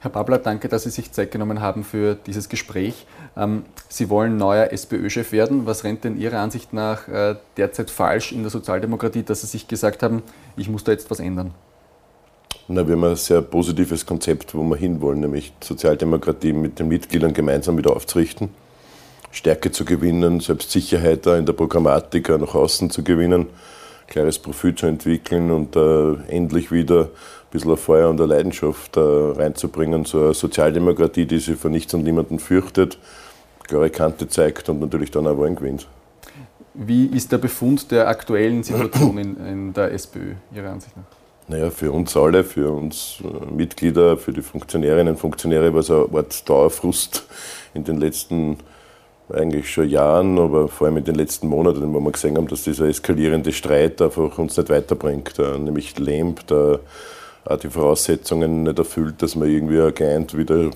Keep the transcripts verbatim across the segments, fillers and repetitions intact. Herr Babler, danke, dass Sie sich Zeit genommen haben für dieses Gespräch. Sie wollen neuer SPÖ-Chef werden. Was rennt denn Ihrer Ansicht nach derzeit falsch in der Sozialdemokratie, dass Sie sich gesagt haben, ich muss da jetzt was ändern? Na, wir haben ein sehr positives Konzept, wo wir hinwollen, nämlich Sozialdemokratie mit den Mitgliedern gemeinsam wieder aufzurichten, Stärke zu gewinnen, Selbstsicherheit in der Programmatik nach außen zu gewinnen, klares Profil zu entwickeln und äh, endlich wieder ein bisschen Feuer und eine Leidenschaft äh, reinzubringen zur Sozialdemokratie, die sich vor nichts und niemanden fürchtet, klare Kante zeigt und natürlich dann auch Wahlen gewinnt. Wie ist der Befund der aktuellen Situation in, in der SPÖ Ihrer Ansicht nach? Naja, für uns alle, für uns Mitglieder, für die Funktionärinnen und Funktionäre war es ein Ort Dauerfrust in den letzten eigentlich schon Jahren, aber vor allem in den letzten Monaten, wo wir gesehen haben, dass dieser eskalierende Streit einfach uns nicht weiterbringt, nämlich lähmt, auch die Voraussetzungen nicht erfüllt, dass man irgendwie geeint wieder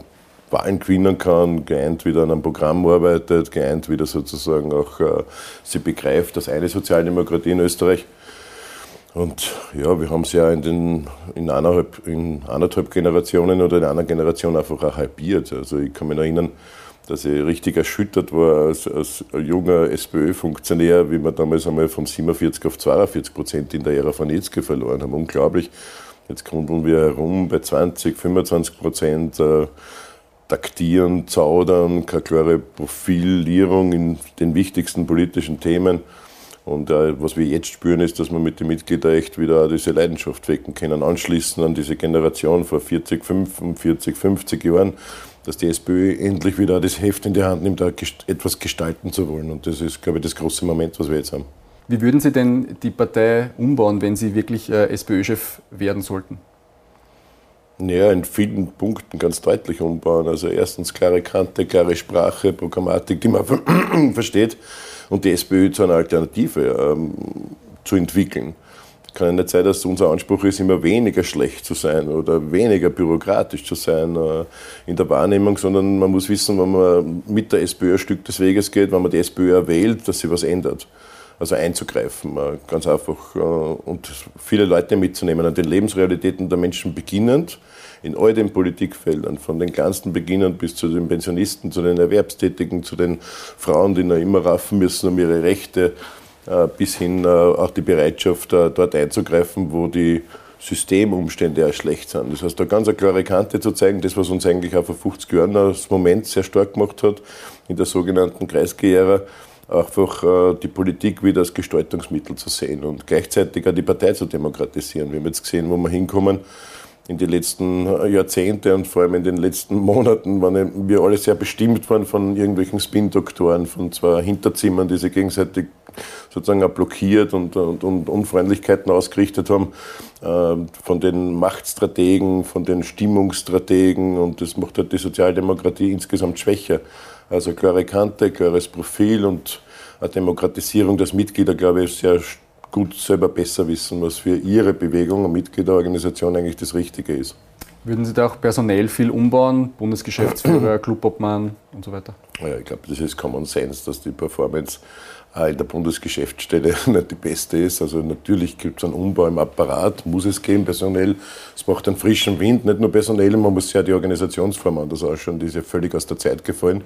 Wahlen gewinnen kann, geeint wieder an einem Programm arbeitet, geeint wieder sozusagen auch äh, sie begreift, dass eine Sozialdemokratie in Österreich. Und ja, wir haben es ja in, den, in, eineinhalb, in anderthalb Generationen oder in einer Generation einfach auch halbiert. Also ich kann mich erinnern, dass ich richtig erschüttert war als, als junger SPÖ-Funktionär, wie wir damals einmal von siebenundvierzig auf zweiundvierzig Prozent in der Ära von Netzke verloren haben. Unglaublich. Jetzt grundeln wir herum bei zwanzig, fünfundzwanzig Prozent, äh, taktieren, zaudern, keine klare Profilierung in den wichtigsten politischen Themen. Und äh, was wir jetzt spüren, ist, dass wir mit den Mitgliedern echt wieder diese Leidenschaft wecken können, anschließen an diese Generation vor vierzig, fünfundvierzig, fünfzig Jahren, dass die SPÖ endlich wieder das Heft in die Hand nimmt, etwas gestalten zu wollen. Und das ist, glaube ich, das große Moment, was wir jetzt haben. Wie würden Sie denn die Partei umbauen, wenn Sie wirklich äh, SPÖ-Chef werden sollten? Naja, in vielen Punkten ganz deutlich umbauen. Also erstens klare Kante, klare Sprache, Programmatik, die man versteht, und die SPÖ zu einer Alternative ähm, zu entwickeln. Es kann ja nicht sein, dass unser Anspruch ist, immer weniger schlecht zu sein oder weniger bürokratisch zu sein äh, in der Wahrnehmung, sondern man muss wissen, wenn man mit der SPÖ ein Stück des Weges geht, wenn man die SPÖ erwählt, dass sie was ändert. Also einzugreifen, äh, ganz einfach. Äh, und viele Leute mitzunehmen, an den Lebensrealitäten der Menschen beginnend, in all den Politikfeldern, von den kleinsten Beginnern bis zu den Pensionisten, zu den Erwerbstätigen, zu den Frauen, die noch immer raffen müssen um ihre Rechte, bis hin auch die Bereitschaft, dort einzugreifen, wo die Systemumstände auch schlecht sind. Das heißt, da ganz eine klare Kante zu zeigen, das, was uns eigentlich auch vor fünfzig Jahren als Moment sehr stark gemacht hat, in der sogenannten Kreisky-Ära, einfach die Politik wieder als Gestaltungsmittel zu sehen und gleichzeitig auch die Partei zu demokratisieren. Wir haben jetzt gesehen, wo wir hinkommen, in den letzten Jahrzehnten und vor allem in den letzten Monaten, waren wir alle sehr bestimmt waren von irgendwelchen Spin-Doktoren, von zwei Hinterzimmern, die sich gegenseitig sozusagen auch blockiert und, und, und Unfreundlichkeiten ausgerichtet haben, von den Machtstrategen, von den Stimmungsstrategen, und das macht halt die Sozialdemokratie insgesamt schwächer. Also klare Kante, klares Profil und eine Demokratisierung, dass Mitglieder, glaube ich, sehr gut selber besser wissen, was für Ihre Bewegung und Mitgliederorganisation eigentlich das Richtige ist. Würden Sie da auch personell viel umbauen? Bundesgeschäftsführer, Clubobmann und so weiter? Ja, ich glaube, das ist Common Sense, dass die Performance in der Bundesgeschäftsstelle nicht die beste ist. Also natürlich gibt es einen Umbau im Apparat, muss es geben, personell. Es braucht einen frischen Wind, nicht nur personell, man muss ja die Organisationsform anders ausschauen, die ist ja völlig aus der Zeit gefallen.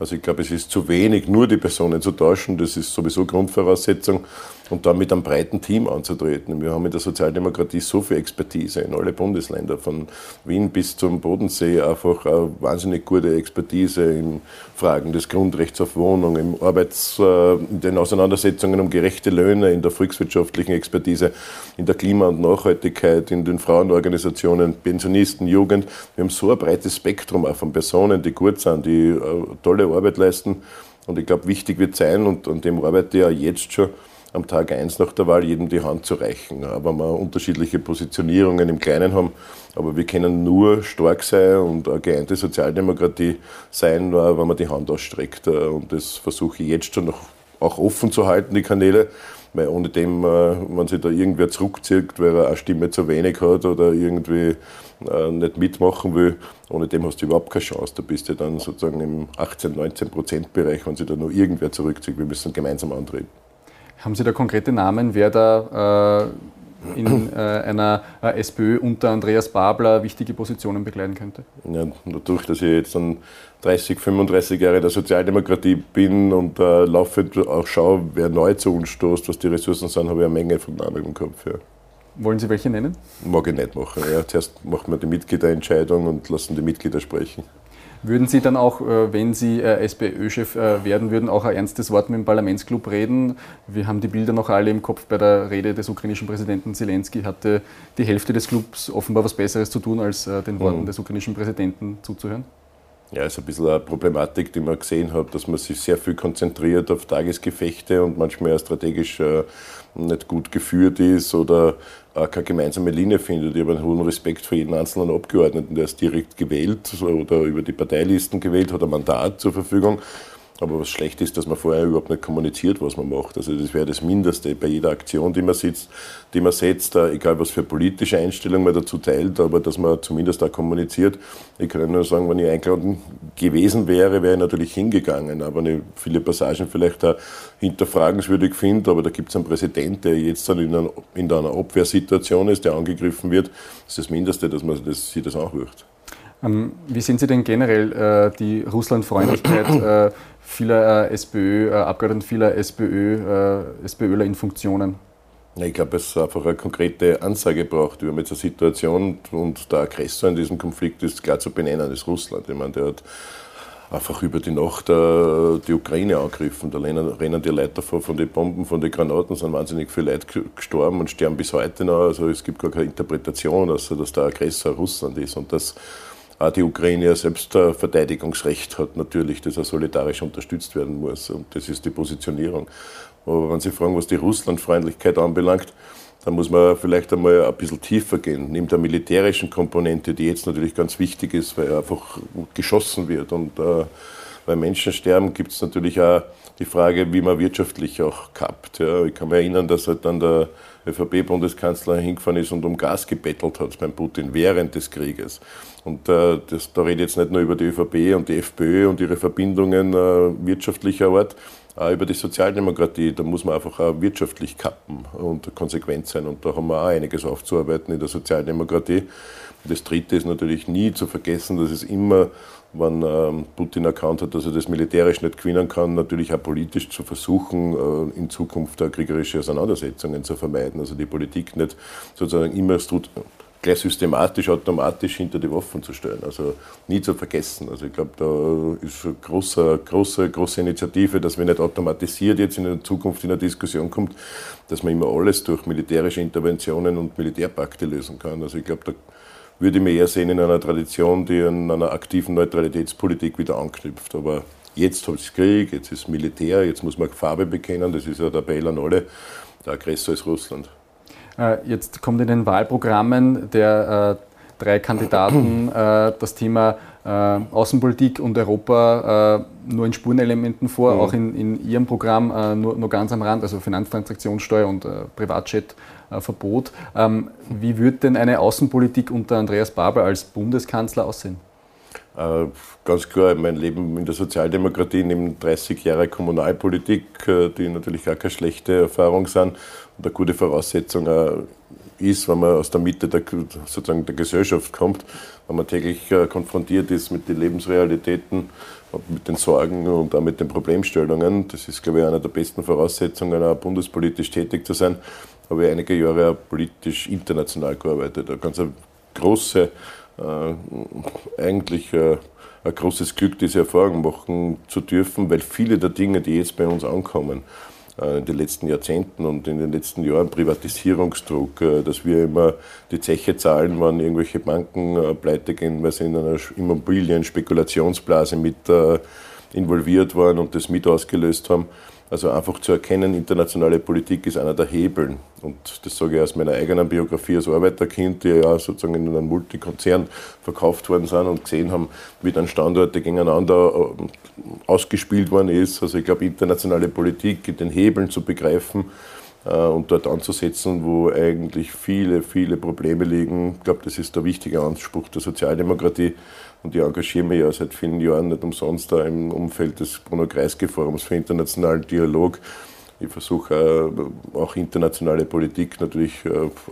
Also ich glaube, es ist zu wenig, nur die Personen zu tauschen, das ist sowieso Grundvoraussetzung, und dann mit einem breiten Team anzutreten. Wir haben in der Sozialdemokratie so viel Expertise in alle Bundesländer, von Wien bis zum Bodensee, einfach eine wahnsinnig gute Expertise in Fragen des Grundrechts auf Wohnung, im Arbeits-, in den Auseinandersetzungen um gerechte Löhne, in der volkswirtschaftlichen Expertise, in der Klima- und Nachhaltigkeit, in den Frauenorganisationen, Pensionisten, Jugend. Wir haben so ein breites Spektrum auch von Personen, die gut sind, die tolle Arbeit leisten, und ich glaube, wichtig wird sein, und an dem arbeite ich ja jetzt schon, am Tag eins nach der Wahl jedem die Hand zu reichen, aber wir unterschiedliche Positionierungen im Kleinen haben, aber wir können nur stark sein und eine geeinte Sozialdemokratie sein, wenn man die Hand ausstreckt, und das versuche ich jetzt schon noch auch offen zu halten, die Kanäle, weil ohne dem, wenn sich da irgendwer zurückzieht, weil er eine Stimme zu wenig hat oder irgendwie nicht mitmachen will, ohne dem hast du überhaupt keine Chance. Da bist du dann sozusagen im achtzehn, neunzehn Prozent Bereich, wenn sich da nur irgendwer zurückzieht. Wir müssen gemeinsam antreten. Haben Sie da konkrete Namen, wer da äh, in äh, einer äh, SPÖ unter Andreas Babler wichtige Positionen begleiten könnte? Ja, dadurch, dass ich jetzt dann dreißig, fünfunddreißig Jahre der Sozialdemokratie bin und äh, laufend auch schaue, wer neu zu uns stoßt, was die Ressourcen sind, habe ich eine Menge von Namen im Kopf. Ja. Wollen Sie welche nennen? Mag ich nicht machen. Ja. Zuerst machen wir die Mitgliederentscheidung und lassen die Mitglieder sprechen. Würden Sie dann auch, wenn Sie SPÖ-Chef werden würden, auch ein ernstes Wort mit dem Parlamentsclub reden? Wir haben die Bilder noch alle im Kopf. Bei der Rede des ukrainischen Präsidenten Selenskyj hatte die Hälfte des Clubs offenbar was Besseres zu tun, als den Worten mhm. des ukrainischen Präsidenten zuzuhören. Ja, ist ein bisschen eine Problematik, die man gesehen hat, dass man sich sehr viel konzentriert auf Tagesgefechte und manchmal strategisch nicht gut geführt ist oder keine gemeinsame Linie findet. Ich habe einen hohen Respekt für jeden einzelnen Abgeordneten, der ist direkt gewählt oder über die Parteilisten gewählt, hat ein Mandat zur Verfügung. Aber was schlecht ist, dass man vorher überhaupt nicht kommuniziert, was man macht. Also das wäre das Mindeste bei jeder Aktion, die man, sitzt, die man setzt, egal was für politische Einstellung man dazu teilt, aber dass man zumindest auch kommuniziert. Ich kann nur sagen, wenn ich eingeladen gewesen wäre, wäre ich natürlich hingegangen, aber wenn ich viele Passagen vielleicht auch hinterfragenswürdig finde, aber da gibt es einen Präsidenten, der jetzt dann in einer, in einer Abwehrsituation ist, der angegriffen wird, das ist das Mindeste, dass man das, sich das anhört. Wie sehen Sie denn generell äh, die Russlandfreundlichkeit äh, vieler äh, SPÖ, äh, Abgeordneten vieler SPÖ, äh, SPÖler in Funktionen? Ich glaube, es einfach eine konkrete Ansage braucht. Wir haben jetzt eine Situation und der Aggressor in diesem Konflikt ist klar zu benennen, ist Russland. Ich meine, der hat einfach über die Nacht äh, die Ukraine angegriffen. Da rennen die Leute davor von den Bomben, von den Granaten, sind wahnsinnig viele Leute gestorben und sterben bis heute noch. Also es gibt gar keine Interpretation, also dass der Aggressor Russland ist und das auch die Ukraine ja selbst ein Verteidigungsrecht hat natürlich, dass er solidarisch unterstützt werden muss. Und das ist die Positionierung. Aber wenn Sie fragen, was die Russlandfreundlichkeit anbelangt, dann muss man vielleicht einmal ein bisschen tiefer gehen. Neben der militärischen Komponente, die jetzt natürlich ganz wichtig ist, weil einfach geschossen wird und äh, weil Menschen sterben, gibt es natürlich auch die Frage, wie man wirtschaftlich auch kappt. Ja. Ich kann mich erinnern, dass halt dann der ÖVP-Bundeskanzler hingefahren ist und um Gas gebettelt hat beim Putin während des Krieges. Und äh, das, da rede ich jetzt nicht nur über die ÖVP und die FPÖ und ihre Verbindungen äh, wirtschaftlicher Art, auch über die Sozialdemokratie. Da muss man einfach auch wirtschaftlich kappen und konsequent sein. Und da haben wir auch einiges aufzuarbeiten in der Sozialdemokratie. Und das Dritte ist natürlich nie zu vergessen, dass es immer, wenn ähm, Putin erkannt hat, dass er das militärisch nicht gewinnen kann, natürlich auch politisch zu versuchen, äh, in Zukunft auch kriegerische Auseinandersetzungen zu vermeiden. Also die Politik nicht sozusagen immer gleich systematisch, automatisch hinter die Waffen zu stellen. Also nie zu vergessen. Also ich glaube, da ist eine große, große, große Initiative, dass wir nicht automatisiert jetzt in der Zukunft in eine Diskussion kommt, dass man immer alles durch militärische Interventionen und Militärpakte lösen kann. Also ich glaube, da würde ich mir eher sehen in einer Tradition, die an einer aktiven Neutralitätspolitik wieder anknüpft. Aber jetzt hat es Krieg, jetzt ist Militär, jetzt muss man Farbe bekennen, das ist ja der Appell an alle, der Aggressor ist Russland. Jetzt kommt in den Wahlprogrammen der äh, drei Kandidaten äh, das Thema äh, Außenpolitik und Europa äh, nur in Spurenelementen vor, mhm. auch in, in ihrem Programm äh, nur, nur ganz am Rand, also Finanztransaktionssteuer und äh, Privatjet-Verbot. Äh, ähm, wie wird denn eine Außenpolitik unter Andreas Babler als Bundeskanzler aussehen? Äh, ganz klar, mein Leben in der Sozialdemokratie, neben dreißig Jahre Kommunalpolitik, die natürlich auch keine schlechte Erfahrung sind, und eine gute Voraussetzung ist, wenn man aus der Mitte der, sozusagen der Gesellschaft kommt, wenn man täglich konfrontiert ist mit den Lebensrealitäten, mit den Sorgen und auch mit den Problemstellungen. Das ist, glaube ich, eine der besten Voraussetzungen, auch bundespolitisch tätig zu sein. Da habe ich einige Jahre politisch international gearbeitet. Eine ganz große, äh, eigentlich äh, ein großes Glück, diese Erfahrung machen zu dürfen, weil viele der Dinge, die jetzt bei uns ankommen, in den letzten Jahrzehnten und in den letzten Jahren Privatisierungsdruck, dass wir immer die Zeche zahlen, wenn irgendwelche Banken pleite gehen, weil sie in einer Immobilien-Spekulationsblase mit involviert waren und das mit ausgelöst haben. Also einfach zu erkennen, internationale Politik ist einer der Hebeln. Und das sage ich aus meiner eigenen Biografie als Arbeiterkind, die ja sozusagen in einem Multikonzern verkauft worden sind und gesehen haben, wie dann Standorte gegeneinander ausgespielt worden ist. Also ich glaube, internationale Politik in den Hebeln zu begreifen und dort anzusetzen, wo eigentlich viele, viele Probleme liegen. Ich glaube, das ist der wichtige Anspruch der Sozialdemokratie. Und ich engagiere mich ja seit vielen Jahren nicht umsonst da im Umfeld des Bruno-Kreisky-Forums für internationalen Dialog, ich versuche auch internationale Politik natürlich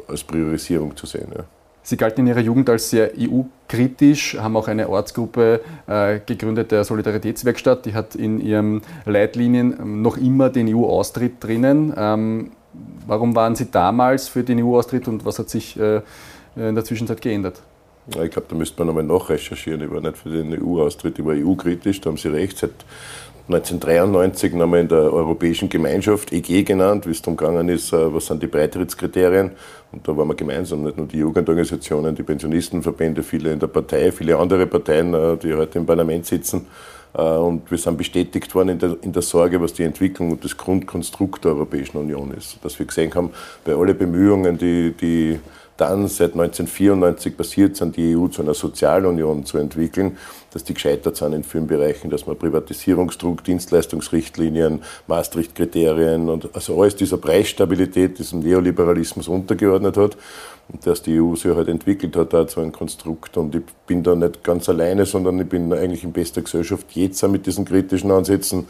als Priorisierung zu sehen. Ja. Sie galten in Ihrer Jugend als sehr E U-kritisch, haben auch eine Ortsgruppe äh, gegründet, der Solidaritätswerkstatt. Die hat in ihren Leitlinien noch immer den E U-Austritt drinnen. Ähm, warum waren Sie damals für den E U-Austritt und was hat sich äh, in der Zwischenzeit geändert? Ja, ich glaube, da müsste man einmal nachrecherchieren. Ich war nicht für den E U-Austritt, ich war E U-kritisch, da haben Sie recht. Seit neunzehnhundertdreiundneunzig haben wir in der Europäischen Gemeinschaft E G genannt, wie es darum gegangen ist, was sind die Beitrittskriterien. Und da waren wir gemeinsam, nicht nur die Jugendorganisationen, die Pensionistenverbände, viele in der Partei, viele andere Parteien, die heute im Parlament sitzen. Und wir sind bestätigt worden in der, in der Sorge, was die Entwicklung und das Grundkonstrukt der Europäischen Union ist. Dass wir gesehen haben, bei allen Bemühungen, die, die dann seit neunzehnhundertvierundneunzig passiert sind, die E U zu einer Sozialunion zu entwickeln, dass die gescheitert sind in vielen Bereichen, dass man Privatisierungsdruck, Dienstleistungsrichtlinien, Maastricht-Kriterien und also alles dieser Preisstabilität, diesem Neoliberalismus untergeordnet hat und dass die E U sich halt entwickelt hat, da zu einem Konstrukt. Und ich bin da nicht ganz alleine, sondern ich bin eigentlich in bester Gesellschaft jetzt mit diesen kritischen Ansätzen,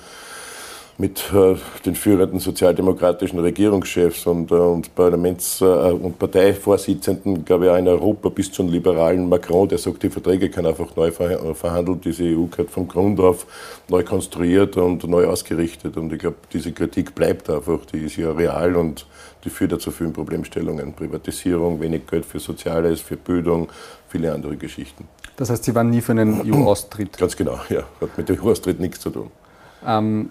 mit äh, den führenden sozialdemokratischen Regierungschefs und, äh, und Parlaments- äh, und Parteivorsitzenden, glaube ich, auch in Europa bis zum liberalen Macron, der sagt, die Verträge kann einfach neu ver verhandelt, diese E U gehört vom Grund auf neu konstruiert und neu ausgerichtet. Und ich glaube, diese Kritik bleibt einfach, die ist ja real und die führt ja zu vielen Problemstellungen. Privatisierung, wenig Geld für Soziales, für Bildung, viele andere Geschichten. Das heißt, Sie waren nie für einen E U-Austritt? Ganz genau, ja. Hat mit dem E U-Austritt nichts zu tun. Ähm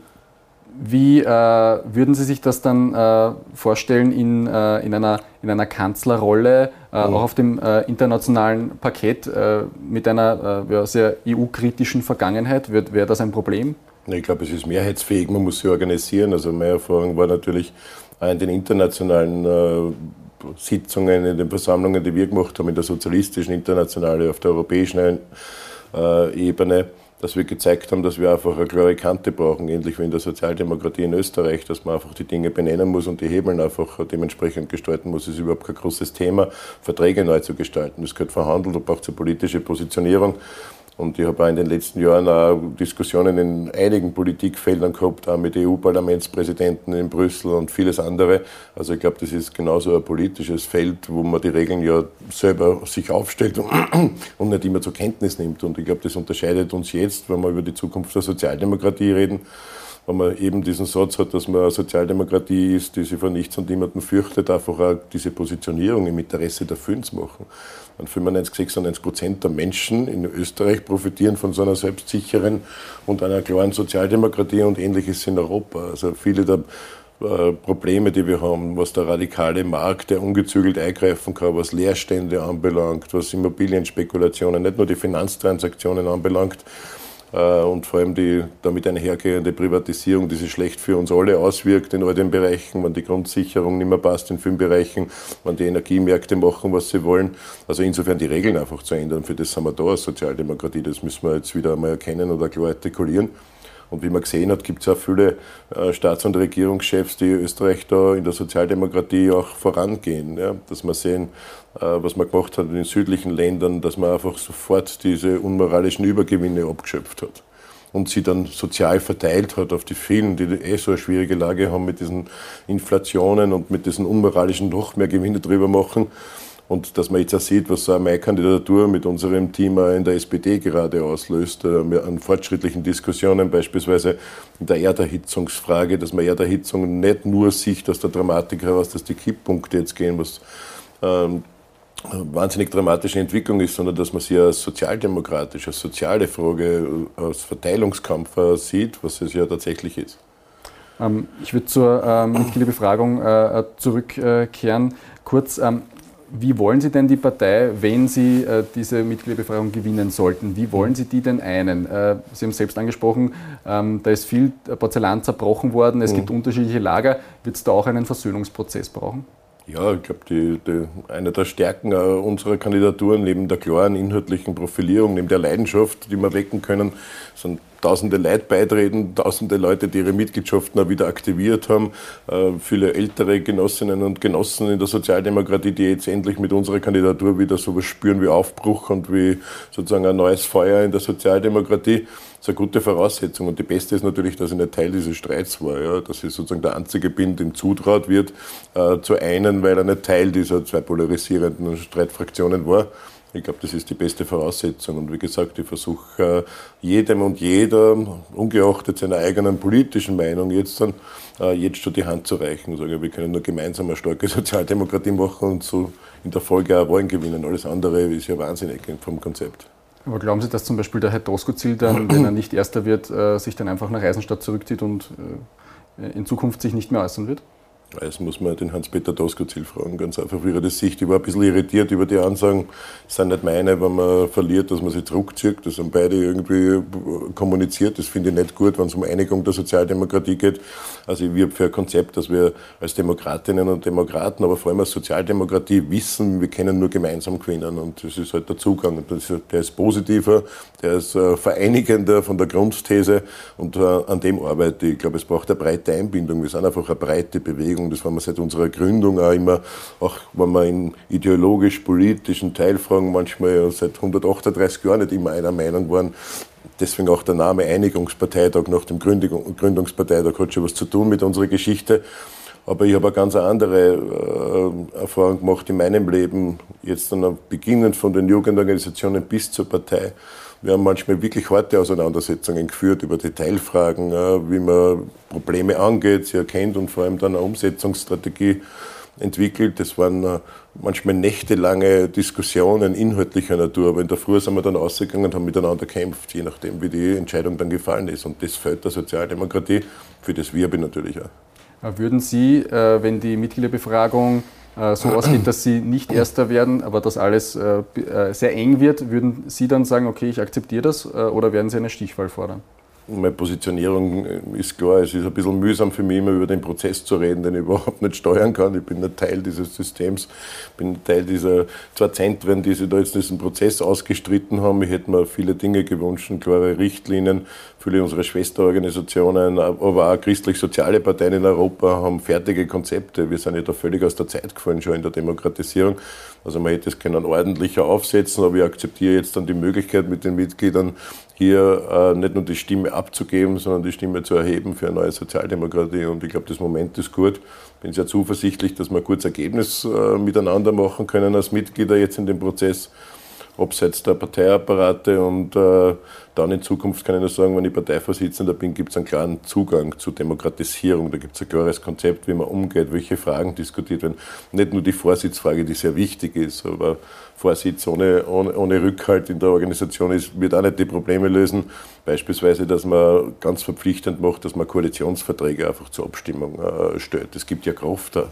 Wie äh, würden Sie sich das dann äh, vorstellen in, äh, in, einer, in einer Kanzlerrolle, äh, mhm. auch auf dem äh, internationalen Parkett äh, mit einer äh, sehr E U-kritischen Vergangenheit? Wäre das ein Problem? Ich glaube, es ist mehrheitsfähig, man muss sie organisieren. Also meine Erfahrung war natürlich auch in den internationalen äh, Sitzungen, in den Versammlungen, die wir gemacht haben, in der sozialistischen Internationale, auf der europäischen äh, Ebene, dass wir gezeigt haben, dass wir einfach eine klare Kante brauchen, ähnlich wie in der Sozialdemokratie in Österreich, dass man einfach die Dinge benennen muss und die Hebeln einfach dementsprechend gestalten muss. Es ist überhaupt kein großes Thema, Verträge neu zu gestalten. Es gehört verhandelt und braucht eine politische Positionierung. Und ich habe auch in den letzten Jahren auch Diskussionen in einigen Politikfeldern gehabt, auch mit E U-Parlamentspräsidenten in Brüssel und vieles andere. Also ich glaube, das ist genauso ein politisches Feld, wo man die Regeln ja selber sich aufstellt und nicht immer zur Kenntnis nimmt. Und ich glaube, das unterscheidet uns jetzt, wenn wir über die Zukunft der Sozialdemokratie reden, wenn man eben diesen Satz hat, dass man eine Sozialdemokratie ist, die sich vor nichts und niemanden fürchtet, einfach auch diese Positionierung im Interesse der Fühlen zu machen. Und fünfundneunzig, sechsundneunzig Prozent der Menschen in Österreich profitieren von so einer selbstsicheren und einer klaren Sozialdemokratie und Ähnliches in Europa. Also viele der äh, Probleme, die wir haben, was der radikale Markt, der ungezügelt eingreifen kann, was Leerstände anbelangt, was Immobilienspekulationen, nicht nur die Finanztransaktionen anbelangt, und vor allem die damit einhergehende Privatisierung, die sich schlecht für uns alle auswirkt in all den Bereichen, wenn die Grundsicherung nicht mehr passt in vielen Bereichen, wenn die Energiemärkte machen, was sie wollen. Also insofern die Regeln einfach zu ändern, für das sind wir da als Sozialdemokratie, das müssen wir jetzt wieder einmal erkennen oder klar artikulieren. Und wie man gesehen hat, gibt es auch viele äh, Staats- und Regierungschefs, die Österreich da in der Sozialdemokratie auch vorangehen. Ja? Dass wir sehen, äh, was man gemacht hat in den südlichen Ländern, dass man einfach sofort diese unmoralischen Übergewinne abgeschöpft hat und sie dann sozial verteilt hat auf die vielen, die eh so eine schwierige Lage haben mit diesen Inflationen und mit diesen unmoralischen noch mehr Gewinne drüber machen. Und dass man jetzt auch sieht, was so eine Mai-Kandidatur mit unserem Team in der S P D gerade auslöst, an fortschrittlichen Diskussionen, beispielsweise in der Erderhitzungsfrage, dass man Erderhitzung nicht nur sieht aus der Dramatik heraus, dass die Kipppunkte jetzt gehen, was ähm, eine wahnsinnig dramatische Entwicklung ist, sondern dass man sie als sozialdemokratisch, als soziale Frage, als Verteilungskampf sieht, was es ja tatsächlich ist. Ähm, ich würde zur ähm, Mitgliederbefragung äh, zurückkehren. Kurz. Ähm, Wie wollen Sie denn die Partei, wenn Sie äh, diese Mitgliederbefragung gewinnen sollten, wie wollen Sie die denn einen? Äh, Sie haben selbst angesprochen, ähm, da ist viel Porzellan zerbrochen worden, es mhm. gibt unterschiedliche Lager. Wird es da auch einen Versöhnungsprozess brauchen? Ja, ich glaube, die, die, eine der Stärken unserer Kandidatur neben der klaren inhaltlichen Profilierung, neben der Leidenschaft, die wir wecken können, sind tausende Leute beitreten, tausende Leute, die ihre Mitgliedschaften auch wieder aktiviert haben, äh, viele ältere Genossinnen und Genossen in der Sozialdemokratie, die jetzt endlich mit unserer Kandidatur wieder sowas spüren wie Aufbruch und wie sozusagen ein neues Feuer in der Sozialdemokratie. Das ist eine gute Voraussetzung und die beste ist natürlich, dass ich nicht Teil dieses Streits war, ja, dass ich sozusagen der Einzige bin, dem zutraut wird, äh, zu einen, weil er nicht Teil dieser zwei polarisierenden Streitfraktionen war. Ich glaube, das ist die beste Voraussetzung. Und wie gesagt, ich versuche jedem und jeder, ungeachtet seiner eigenen politischen Meinung, jetzt dann jetzt schon die Hand zu reichen und sage, wir können nur gemeinsam eine starke Sozialdemokratie machen und so in der Folge auch Wahlen gewinnen. Alles andere ist ja wahnsinnig vom Konzept. Aber glauben Sie, dass zum Beispiel der Herr Doskozil dann, wenn er nicht Erster wird, sich dann einfach nach Eisenstadt zurückzieht und in Zukunft sich nicht mehr äußern wird? Das muss man den Hans-Peter Doskozil fragen, ganz einfach, wie er das sieht. Ich war ein bisschen irritiert über die Ansagen, das sind nicht meine, wenn man verliert, dass man sich zurückzieht. Das haben beide irgendwie kommuniziert. Das finde ich nicht gut, wenn es um Einigung der Sozialdemokratie geht. Also ich wirbe für ein Konzept, dass wir als Demokratinnen und Demokraten, aber vor allem als Sozialdemokratie wissen, wir können nur gemeinsam gewinnen. Und das ist halt der Zugang. Der ist positiver, der ist vereinigender von der Grundthese und an dem arbeite ich. Ich glaube, es braucht eine breite Einbindung. Wir sind einfach eine breite Bewegung. Das war wir seit unserer Gründung auch immer, auch wenn wir in ideologisch-politischen Teilfragen manchmal seit hundertachtunddreißig Jahren nicht immer einer Meinung waren. Deswegen auch der Name Einigungsparteitag nach dem Gründungsparteitag hat schon was zu tun mit unserer Geschichte. Aber ich habe eine ganz andere äh, Erfahrung gemacht in meinem Leben, jetzt dann beginnend von den Jugendorganisationen bis zur Partei. Wir haben manchmal wirklich harte Auseinandersetzungen geführt über Detailfragen, wie man Probleme angeht, sie erkennt und vor allem dann eine Umsetzungsstrategie entwickelt. Das waren manchmal nächtelange Diskussionen inhaltlicher Natur, aber in der Früh sind wir dann rausgegangen und haben miteinander gekämpft, je nachdem, wie die Entscheidung dann gefallen ist. Und das fehlt der Sozialdemokratie, für das wirbe ich natürlich auch. Würden Sie, wenn die Mitgliederbefragung so ausgeht, dass Sie nicht Erster werden, aber dass alles äh, sehr eng wird, würden Sie dann sagen, okay, ich akzeptiere das, äh, oder werden Sie eine Stichwahl fordern? Meine Positionierung ist klar, es ist ein bisschen mühsam für mich, immer über den Prozess zu reden, den ich überhaupt nicht steuern kann. Ich bin nicht Teil dieses Systems, bin Teil dieser zwei Zentren, die sich da jetzt diesen Prozess ausgestritten haben. Ich hätte mir viele Dinge gewünscht, klare Richtlinien. Viele unserer Schwesterorganisationen, aber auch christlich-soziale Parteien in Europa haben fertige Konzepte. Wir sind ja da völlig aus der Zeit gefallen, schon in der Demokratisierung. Also man hätte es können ordentlicher aufsetzen, aber ich akzeptiere jetzt dann die Möglichkeit mit den Mitgliedern, hier äh, nicht nur die Stimme abzugeben, sondern die Stimme zu erheben für eine neue Sozialdemokratie. Und ich glaube, das Moment ist gut. Ich bin sehr zuversichtlich, dass wir ein gutes Ergebnis äh, miteinander machen können als Mitglieder jetzt in dem Prozess, abseits der Parteiapparate. Und äh, dann in Zukunft kann ich nur sagen, wenn ich Parteivorsitzender bin, gibt es einen klaren Zugang zur Demokratisierung. Da gibt es ein klares Konzept, wie man umgeht, welche Fragen diskutiert werden. Nicht nur die Vorsitzfrage, die sehr wichtig ist, aber Vorsitz ohne, ohne, ohne Rückhalt in der Organisation ist, wird auch nicht die Probleme lösen. Beispielsweise, dass man ganz verpflichtend macht, dass man Koalitionsverträge einfach zur Abstimmung äh, stellt. Es gibt ja Kraft da.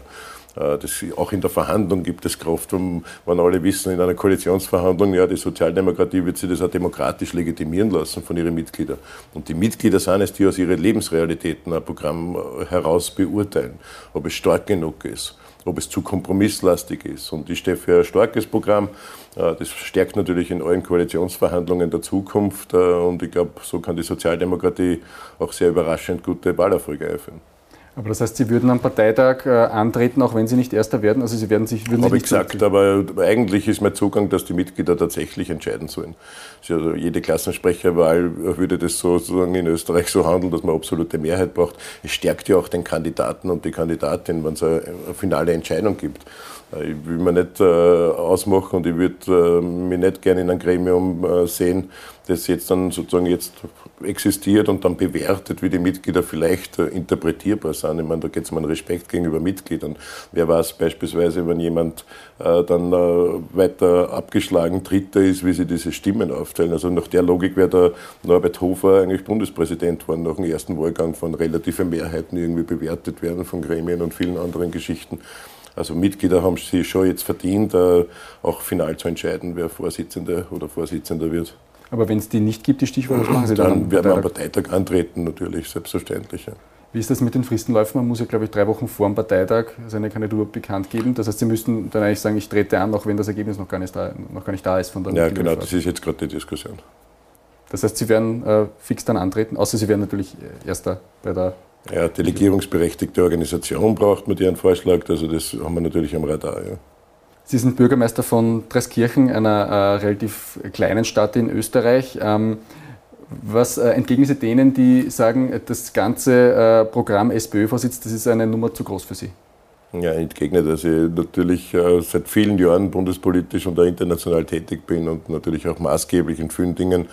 Äh, das, auch in der Verhandlung gibt es Kraft, wenn alle wissen, in einer Koalitionsverhandlung, ja, die Sozialdemokratie wird sich das auch demokratisch legitimieren lassen von ihren Mitgliedern. Und die Mitglieder sind es, die aus ihren Lebensrealitäten ein Programm heraus beurteilen, ob es stark genug ist, ob es zu kompromisslastig ist. Und ich stehe für ein starkes Programm. Das stärkt natürlich in allen Koalitionsverhandlungen der Zukunft. Und ich glaube, so kann die Sozialdemokratie auch sehr überraschend gute Wahlerfolge einführen. Aber das heißt, Sie würden am Parteitag äh, antreten, auch wenn Sie nicht Erster werden? Also Sie werden sich, würden Habe ich gesagt, aber eigentlich ist mein Zugang, dass die Mitglieder tatsächlich entscheiden sollen. Also jede Klassensprecherwahl würde das sozusagen in Österreich so handeln, dass man absolute Mehrheit braucht. Es stärkt ja auch den Kandidaten und die Kandidatin, wenn es eine, eine finale Entscheidung gibt. Ich will mir nicht äh, ausmachen und ich würde äh, mich nicht gerne in einem Gremium äh, sehen, das jetzt dann sozusagen jetzt existiert und dann bewertet, wie die Mitglieder vielleicht äh, interpretierbar sind. Ich meine, da geht es um einen Respekt gegenüber Mitgliedern. Wer weiß beispielsweise, wenn jemand äh, dann äh, weiter abgeschlagen Dritter ist, wie sie diese Stimmen aufteilen. Also nach der Logik wäre der Norbert Hofer eigentlich Bundespräsident geworden, nach dem ersten Wahlgang von relativen Mehrheiten irgendwie bewertet werden von Gremien und vielen anderen Geschichten. Also Mitglieder haben sie schon jetzt verdient, auch final zu entscheiden, wer Vorsitzender oder Vorsitzender wird. Aber wenn es die nicht gibt, die Stichwahl, was machen Sie dann? Dann werden wir am Parteitag antreten, natürlich, selbstverständlich. Ja. Wie ist das mit den Fristenläufen? Man muss ja, glaube ich, drei Wochen vor dem Parteitag seine Kandidatur bekannt geben. Das heißt, Sie müssten dann eigentlich sagen, ich trete an, auch wenn das Ergebnis noch gar nicht da, noch gar nicht da ist von der Mitgliederbefragung. Ja, genau, das ist jetzt gerade die Diskussion. Das heißt, Sie werden äh, fix dann antreten, außer Sie werden natürlich Erster bei der... Ja, die legierungsberechtigte Organisation braucht man, deren Vorschlag, also das haben wir natürlich am Radar. Ja. Sie sind Bürgermeister von Treskirchen, einer äh, relativ kleinen Stadt in Österreich. Ähm, was äh, entgegen Sie denen, die sagen, das ganze äh, Programm SPÖ-Vorsitz, das ist eine Nummer zu groß für Sie? Ja, entgegne, dass ich natürlich äh, seit vielen Jahren bundespolitisch und auch international tätig bin und natürlich auch maßgeblich in vielen Dingen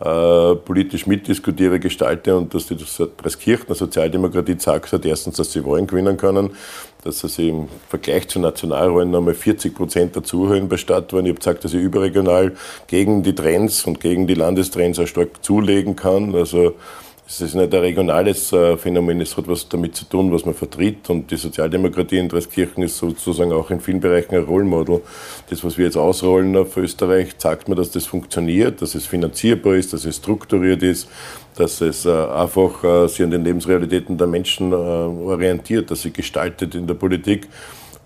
äh, politisch mitdiskutiere, gestalte und dass die Treskirchner Sozialdemokratie sagt hat, erstens, dass sie Wahlen gewinnen können, dass sie im Vergleich zu Nationalwahlen nochmal vierzig Prozent der Zuhörer Stadtwahlen. Ich habe gesagt, dass ich überregional gegen die Trends und gegen die Landestrends auch stark zulegen kann, also es ist nicht ein regionales Phänomen, es hat was damit zu tun, was man vertritt. Und die Sozialdemokratie in Treskirchen ist sozusagen auch in vielen Bereichen ein Role Model. Das, was wir jetzt ausrollen auf Österreich, zeigt mir, dass das funktioniert, dass es finanzierbar ist, dass es strukturiert ist, dass es einfach sich an den Lebensrealitäten der Menschen orientiert, dass sie gestaltet in der Politik.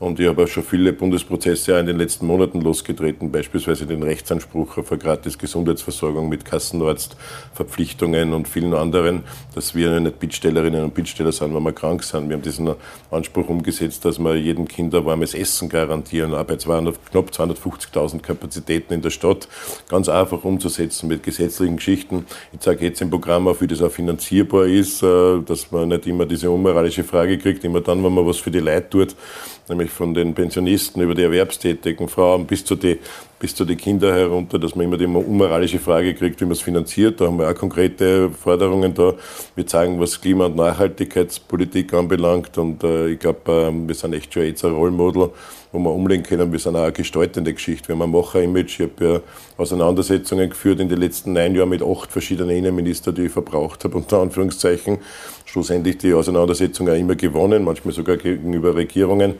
Und ich habe auch schon viele Bundesprozesse in den letzten Monaten losgetreten, beispielsweise den Rechtsanspruch auf eine gratis Gesundheitsversorgung mit Kassenarztverpflichtungen und vielen anderen, dass wir nicht Bittstellerinnen und Bittsteller sind, wenn wir krank sind. Wir haben diesen Anspruch umgesetzt, dass wir jedem Kind ein warmes Essen garantieren, auch bei knapp zweihundertfünfzigtausend Kapazitäten in der Stadt. Ganz einfach umzusetzen mit gesetzlichen Geschichten. Ich zeige jetzt im Programm auf, wie das auch finanzierbar ist, dass man nicht immer diese unmoralische Frage kriegt, immer dann, wenn man was für die Leute tut, nämlich von den Pensionisten über die erwerbstätigen Frauen bis zu die, bis zu die Kinder herunter, dass man immer die unmoralische Frage kriegt, wie man es finanziert. Da haben wir auch konkrete Forderungen da. Wir zeigen, was Klima- und Nachhaltigkeitspolitik anbelangt. Und äh, ich glaube, äh, wir sind echt schon jetzt ein Role Model, wo wir umlenken können. Wir sind auch eine gestaltende Geschichte. Wir haben ein Macher-Image. Ich habe ja Auseinandersetzungen geführt in den letzten neun Jahren mit acht verschiedenen Innenministern, die ich verbraucht habe, unter Anführungszeichen. Schlussendlich die Auseinandersetzung auch immer gewonnen, manchmal sogar gegenüber Regierungen.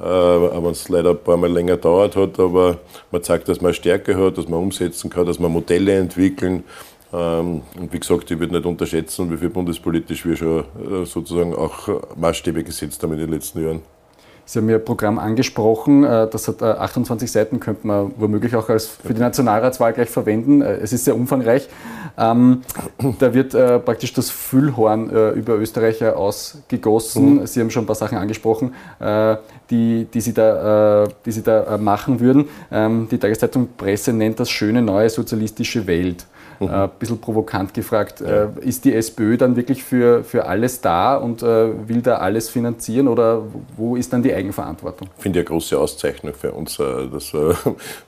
Auch wenn es leider ein paar Mal länger dauert hat, aber man zeigt, dass man Stärke hat, dass man umsetzen kann, dass man Modelle entwickeln. Und wie gesagt, ich würde nicht unterschätzen, wie viel bundespolitisch wir schon sozusagen auch Maßstäbe gesetzt haben in den letzten Jahren. Sie haben Ihr Programm angesprochen, das hat achtundzwanzig Seiten, könnte man womöglich auch als für die Nationalratswahl gleich verwenden. Es ist sehr umfangreich. Da wird praktisch das Füllhorn über Österreich ausgegossen. Sie haben schon ein paar Sachen angesprochen, die, die, Sie, da, die Sie da machen würden. Die Tageszeitung Presse nennt das schöne neue sozialistische Welt. Ein äh, bisschen provokant gefragt, ja. äh, ist die SPÖ dann wirklich für, für alles da und äh, will da alles finanzieren oder wo ist dann die Eigenverantwortung? Ich finde ja eine große Auszeichnung für uns, äh, dass äh,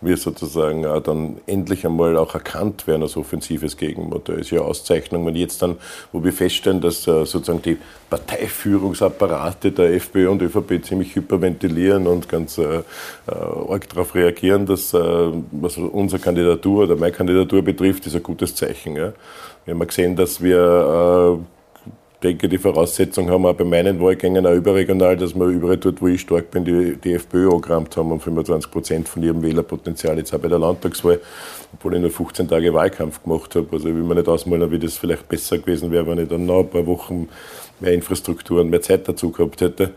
wir sozusagen äh, dann endlich einmal auch erkannt werden als offensives Gegenmodell. Das ist ja eine Auszeichnung, wenn jetzt dann, wo wir feststellen, dass äh, sozusagen die Parteiführungsapparate der FPÖ und ÖVP ziemlich hyperventilieren und ganz äh, arg darauf reagieren, dass äh, was unsere Kandidatur oder meine Kandidatur betrifft, ist ein gutes Zeichen. Ja. Wir haben gesehen, dass wir, äh, denke, die Voraussetzungen haben, auch bei meinen Wahlgängen auch überregional, dass wir überall dort, wo ich stark bin, die, die FPÖ angerammt haben und fünfundzwanzig Prozent von ihrem Wählerpotenzial jetzt auch bei der Landtagswahl, obwohl ich nur fünfzehn Tage Wahlkampf gemacht habe. Also ich will mir nicht ausmalen, wie das vielleicht besser gewesen wäre, wenn ich dann noch ein paar Wochen mehr Infrastruktur und mehr Zeit dazu gehabt hätte.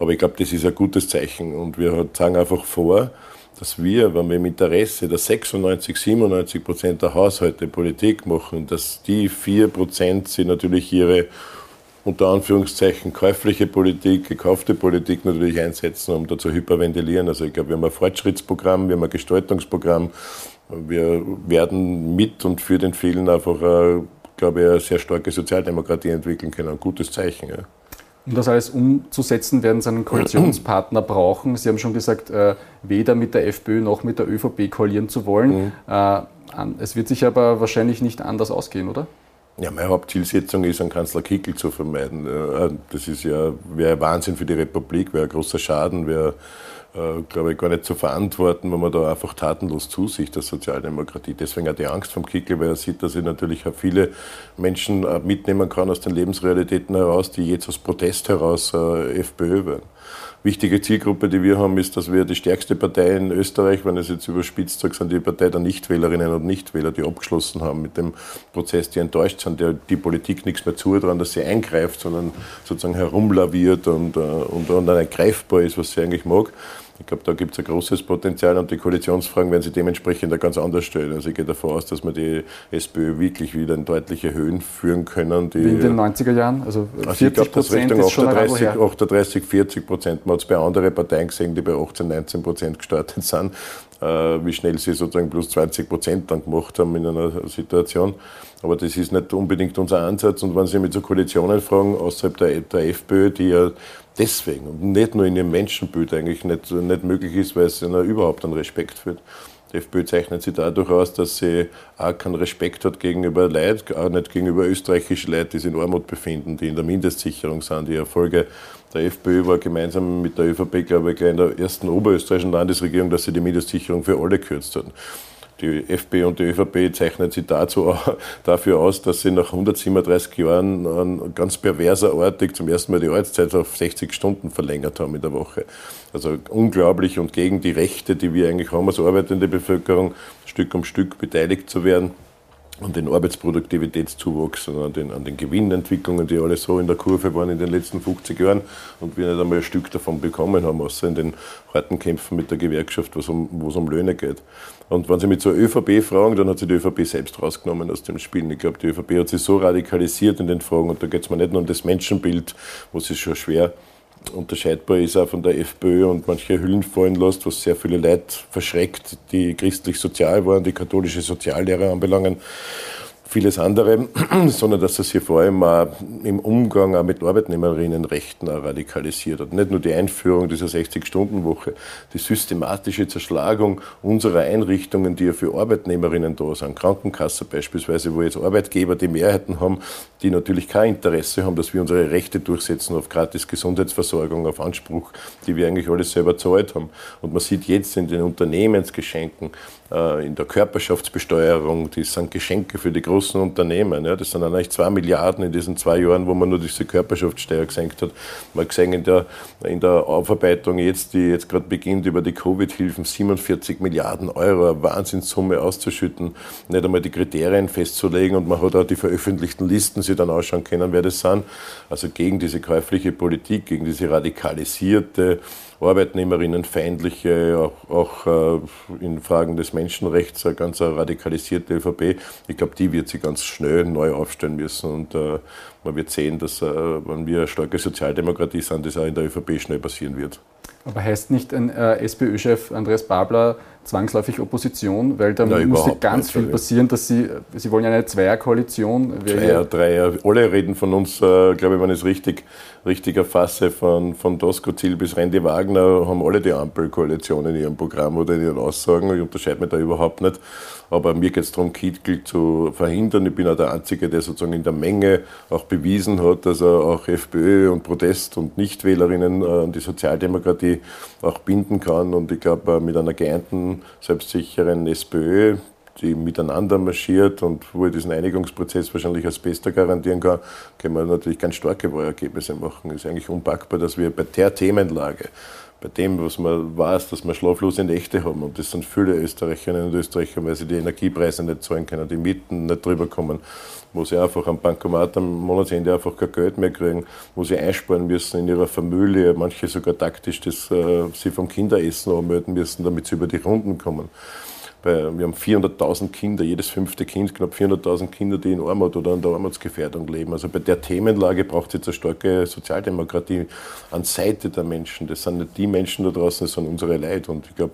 Aber ich glaube, das ist ein gutes Zeichen und wir zeigen einfach vor, dass wir, wenn wir im Interesse der sechsundneunzig, siebenundneunzig Prozent der Haushalte Politik machen, dass die vier Prozent sie natürlich ihre, unter Anführungszeichen, käufliche Politik, gekaufte Politik natürlich einsetzen, um da zu hyperventilieren. Also ich glaube, wir haben ein Fortschrittsprogramm, wir haben ein Gestaltungsprogramm. Wir werden mit und für den vielen einfach, eine, glaube ich, eine sehr starke Sozialdemokratie entwickeln können. Ein gutes Zeichen, ja. Um das alles umzusetzen, werden Sie einen Koalitionspartner brauchen. Sie haben schon gesagt, äh, weder mit der FPÖ noch mit der ÖVP koalieren zu wollen. Mhm. Äh, es wird sich aber wahrscheinlich nicht anders ausgehen, oder? Ja, meine Hauptzielsetzung ist, einen Kanzler Kickl zu vermeiden. Das ist ja, wäre Wahnsinn für die Republik, wäre ein großer Schaden, wäre, äh, glaube ich, gar nicht zu verantworten, wenn man da einfach tatenlos zusieht, der Sozialdemokratie. Deswegen auch die Angst vom Kickl, weil er sieht, dass er natürlich auch viele Menschen mitnehmen kann aus den Lebensrealitäten heraus, die jetzt aus Protest heraus äh, FPÖ werden. Wichtige Zielgruppe, die wir haben, ist, dass wir die stärkste Partei in Österreich, wenn ich es jetzt überspitzt sage, sind die Partei der Nichtwählerinnen und Nichtwähler, die abgeschlossen haben mit dem Prozess, die enttäuscht sind, der die Politik nichts mehr zutrauen, dass sie eingreift, sondern sozusagen herumlaviert und, und, und dann ergreifbar ist, was sie eigentlich mag. Ich glaube, da gibt es ein großes Potenzial und die Koalitionsfragen werden sich dementsprechend da ganz anders stellen. Also ich gehe davon aus, dass wir die SPÖ wirklich wieder in deutliche Höhen führen können. Die, wie in den neunziger Jahren? Also, also ich glaube, das Richtung achtunddreißig, vierzig Prozent. Man hat es bei anderen Parteien gesehen, die bei achtzehn, neunzehn Prozent gestartet sind, äh, wie schnell sie sozusagen plus zwanzig Prozent dann gemacht haben in einer Situation. Aber das ist nicht unbedingt unser Ansatz. Und wenn Sie mit so Koalitionen fragen, außerhalb der, der FPÖ, die ja deswegen und nicht nur in ihrem Menschenbild eigentlich nicht, nicht möglich ist, weil es überhaupt an Respekt führt. Die FPÖ zeichnet sich dadurch aus, dass sie auch keinen Respekt hat gegenüber Leuten, auch nicht gegenüber österreichischen Leuten, die sich in Armut befinden, die in der Mindestsicherung sind. Die Erfolge der FPÖ war gemeinsam mit der ÖVP, glaube ich, in der ersten oberösterreichischen Landesregierung, dass sie die Mindestsicherung für alle gekürzt hat. Die FPÖ und die ÖVP zeichnen sich dazu, dafür aus, dass sie nach hundertsiebenunddreißig Jahren an ganz perverser Art zum ersten Mal die Arbeitszeit auf sechzig Stunden verlängert haben in der Woche. Also unglaublich und gegen die Rechte, die wir eigentlich haben als arbeitende Bevölkerung, Stück um Stück beteiligt zu werden an den Arbeitsproduktivitätszuwachs und an den, an den Gewinnentwicklungen, die alle so in der Kurve waren in den letzten fünfzig Jahren und wir nicht einmal ein Stück davon bekommen haben, außer in den harten Kämpfen mit der Gewerkschaft, wo es um, wo es um Löhne geht. Und wenn Sie mit so ÖVP fragen, dann hat sich die ÖVP selbst rausgenommen aus dem Spiel. Ich glaube, die ÖVP hat sich so radikalisiert in den Fragen, und da geht es mir nicht nur um das Menschenbild, was ist schon schwer unterscheidbar ist, auch von der FPÖ und manche Hüllen fallen lässt, was sehr viele Leute verschreckt, die christlich-sozial waren, die katholische Soziallehre anbelangen, vieles andere, sondern dass das hier vor allem auch im Umgang auch mit Arbeitnehmerinnenrechten auch radikalisiert hat. Nicht nur die Einführung dieser sechzig-Stunden-Woche, die systematische Zerschlagung unserer Einrichtungen, die ja für Arbeitnehmerinnen da sind, Krankenkasse beispielsweise, wo jetzt Arbeitgeber die Mehrheiten haben, die natürlich kein Interesse haben, dass wir unsere Rechte durchsetzen auf gratis Gesundheitsversorgung, auf Anspruch, die wir eigentlich alles selber zahlt haben. Und man sieht jetzt in den Unternehmensgeschenken, in der Körperschaftsbesteuerung, das sind Geschenke für die großen Unternehmen. Ja, das sind eigentlich zwei Milliarden in diesen zwei Jahren, wo man nur diese Körperschaftssteuer gesenkt hat. Man hat gesehen in der, in der Aufarbeitung jetzt, die jetzt gerade beginnt, über die Covid-Hilfen siebenundvierzig Milliarden Euro, eine Wahnsinnssumme auszuschütten, nicht einmal die Kriterien festzulegen, und man hat auch die veröffentlichten Listen sich dann ausschauen können, wer das sind. Also gegen diese käufliche Politik, gegen diese radikalisierte, arbeitnehmerinnenfeindliche, auch, auch in Fragen des Menschenrechts eine ganz radikalisierte ÖVP. Ich glaube, die wird sich ganz schnell neu aufstellen müssen, und äh, man wird sehen, dass, äh, wenn wir eine starke Sozialdemokratie sind, das auch in der ÖVP schnell passieren wird. Aber heißt nicht ein äh, SPÖ-Chef Andreas Babler zwangsläufig Opposition? Weil da Nein, muss ganz nicht, viel passieren, dass Sie, Sie wollen ja eine Zweierkoalition. Dreier, Dreier. Alle reden von uns, äh, glaube ich, wenn ich es richtig, richtig erfasse, von, von Doskozil bis Rendi-Wagner haben alle die Ampelkoalition in ihrem Programm oder in ihren Aussagen. Ich unterscheide mich da überhaupt nicht. Aber mir geht es darum, Kickl zu verhindern. Ich bin auch der Einzige, der sozusagen in der Menge auch bewiesen hat, dass er auch FPÖ und Protest- und Nichtwählerinnen an äh, die Sozialdemokratie auch binden kann. Und ich glaube, mit einer geeinten, selbstsicheren SPÖ, die miteinander marschiert und wo ich diesen Einigungsprozess wahrscheinlich als Bester garantieren kann, können wir natürlich ganz starke Wahlergebnisse machen. Es ist eigentlich unpackbar, dass wir bei der Themenlage, bei dem, was man weiß, dass wir schlaflose Nächte haben, und das sind viele Österreicherinnen und Österreicher, weil sie die Energiepreise nicht zahlen können, die Mieten nicht drüber kommen, wo sie einfach am Bankomat am Monatsende einfach kein Geld mehr kriegen, wo sie einsparen müssen in ihrer Familie, manche sogar taktisch, dass äh, sie vom Kinderessen anmelden müssen, damit sie über die Runden kommen. Wir haben vierhunderttausend Kinder, jedes fünfte Kind, knapp vierhunderttausend Kinder, die in Armut oder an der Armutsgefährdung leben. Also bei der Themenlage braucht es jetzt eine starke Sozialdemokratie an Seite der Menschen. Das sind nicht die Menschen da draußen, das sind unsere Leute. Und ich glaube,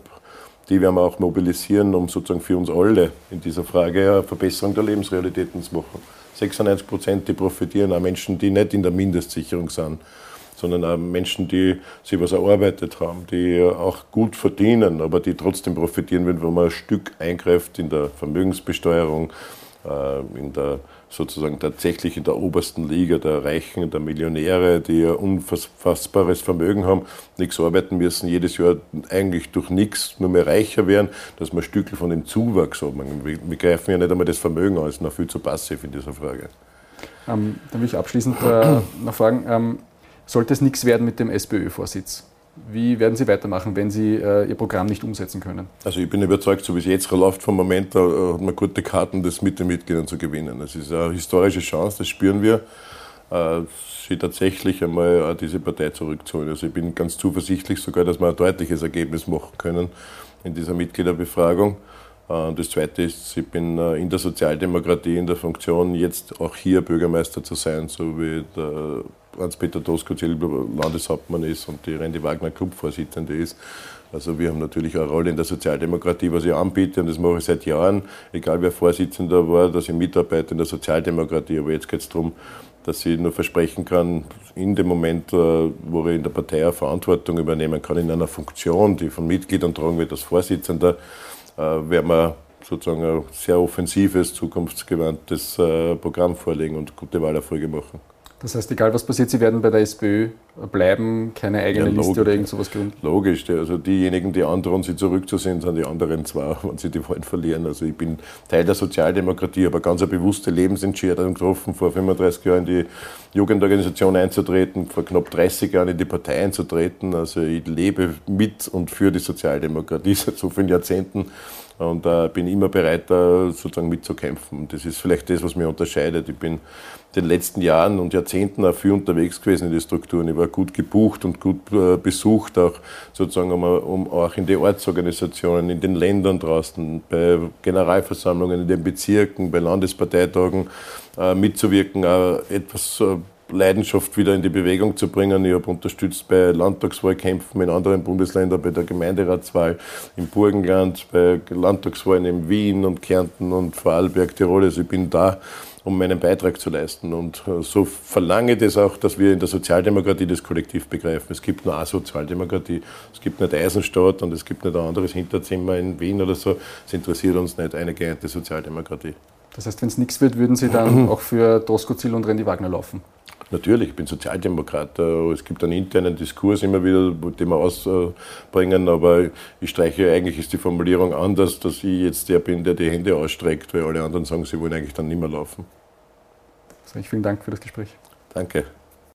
die werden wir auch mobilisieren, um sozusagen für uns alle in dieser Frage eine Verbesserung der Lebensrealitäten zu machen. sechsundneunzig Prozent, die profitieren, auch Menschen, die nicht in der Mindestsicherung sind, sondern auch Menschen, die sich was erarbeitet haben, die auch gut verdienen, aber die trotzdem profitieren würden, wenn man ein Stück eingreift in der Vermögensbesteuerung, in der sozusagen tatsächlich in der obersten Liga der Reichen, der Millionäre, die ein unfassbares Vermögen haben, nichts arbeiten müssen, jedes Jahr eigentlich durch nichts nur mehr reicher werden, dass man ein Stück von dem Zuwachs haben. Wir greifen ja nicht einmal das Vermögen an, es ist noch viel zu passiv in dieser Frage. Ähm, dann will ich abschließend äh, noch fragen, ähm sollte es nichts werden mit dem SPÖ-Vorsitz? Wie werden Sie weitermachen, wenn Sie äh, Ihr Programm nicht umsetzen können? Also ich bin überzeugt, so wie es jetzt läuft vom Moment, da äh, hat man gute Karten, das mit den Mitgliedern zu gewinnen. Das ist eine historische Chance, das spüren wir. äh, sie tatsächlich einmal äh, diese Partei zurückzuholen. Also ich bin ganz zuversichtlich sogar, dass wir ein deutliches Ergebnis machen können in dieser Mitgliederbefragung. Äh, das Zweite ist, ich bin äh, in der Sozialdemokratie in der Funktion, jetzt auch hier Bürgermeister zu sein, so wie der Hans-Peter Doskozil Landeshauptmann ist und die Rendi-Wagner Clubvorsitzende ist. Also wir haben natürlich eine Rolle in der Sozialdemokratie, was ich anbiete, und das mache ich seit Jahren, egal wer Vorsitzender war, dass ich mitarbeite in der Sozialdemokratie. Aber jetzt geht es darum, dass ich nur versprechen kann, in dem Moment, wo ich in der Partei eine Verantwortung übernehmen kann, in einer Funktion, die von Mitgliedern tragen wird als Vorsitzender, werden wir sozusagen ein sehr offensives, zukunftsgewandtes Programm vorlegen und gute Wahlerfolge machen. Das heißt, egal was passiert, Sie werden bei der SPÖ bleiben, keine eigene ja, Liste oder irgend sowas gründen? Logisch, also diejenigen, die androhen, sie zurückzusehen, sind die anderen zwar, wenn sie die Wahlen verlieren. Also ich bin Teil der Sozialdemokratie, aber ganz eine bewusste Lebensentscheidung getroffen, vor fünfunddreißig Jahren in die Jugendorganisation einzutreten, vor knapp dreißig Jahren in die Partei einzutreten. Also ich lebe mit und für die Sozialdemokratie seit so vielen Jahrzehnten. Und äh, bin immer bereit, da sozusagen mitzukämpfen. Das ist vielleicht das, was mich unterscheidet. Ich bin in den letzten Jahren und Jahrzehnten auch viel unterwegs gewesen in den Strukturen. Ich war gut gebucht und gut äh, besucht, auch sozusagen um, um auch in den Ortsorganisationen, in den Ländern draußen, bei Generalversammlungen, in den Bezirken, bei Landesparteitagen äh, mitzuwirken, auch etwas äh, Leidenschaft wieder in die Bewegung zu bringen. Ich habe unterstützt bei Landtagswahlkämpfen in anderen Bundesländern, bei der Gemeinderatswahl im Burgenland, bei Landtagswahlen in Wien und Kärnten und Vorarlberg, Tirol. Also ich bin da, um meinen Beitrag zu leisten. Und so verlange ich das auch, dass wir in der Sozialdemokratie das Kollektiv begreifen. Es gibt nur eine Sozialdemokratie. Es gibt nicht Eisenstadt und es gibt nicht ein anderes Hinterzimmer in Wien oder so. Es interessiert uns nicht eine geeinte Sozialdemokratie. Das heißt, wenn es nichts wird, würden Sie dann auch für Doskozil und Rendi-Wagner laufen? Natürlich, ich bin Sozialdemokrat. Es gibt einen internen Diskurs immer wieder, den wir ausbringen, aber ich streiche, eigentlich ist die Formulierung anders, dass ich jetzt der bin, der die Hände ausstreckt, weil alle anderen sagen, sie wollen eigentlich dann nicht mehr laufen. Vielen Dank für das Gespräch. Danke.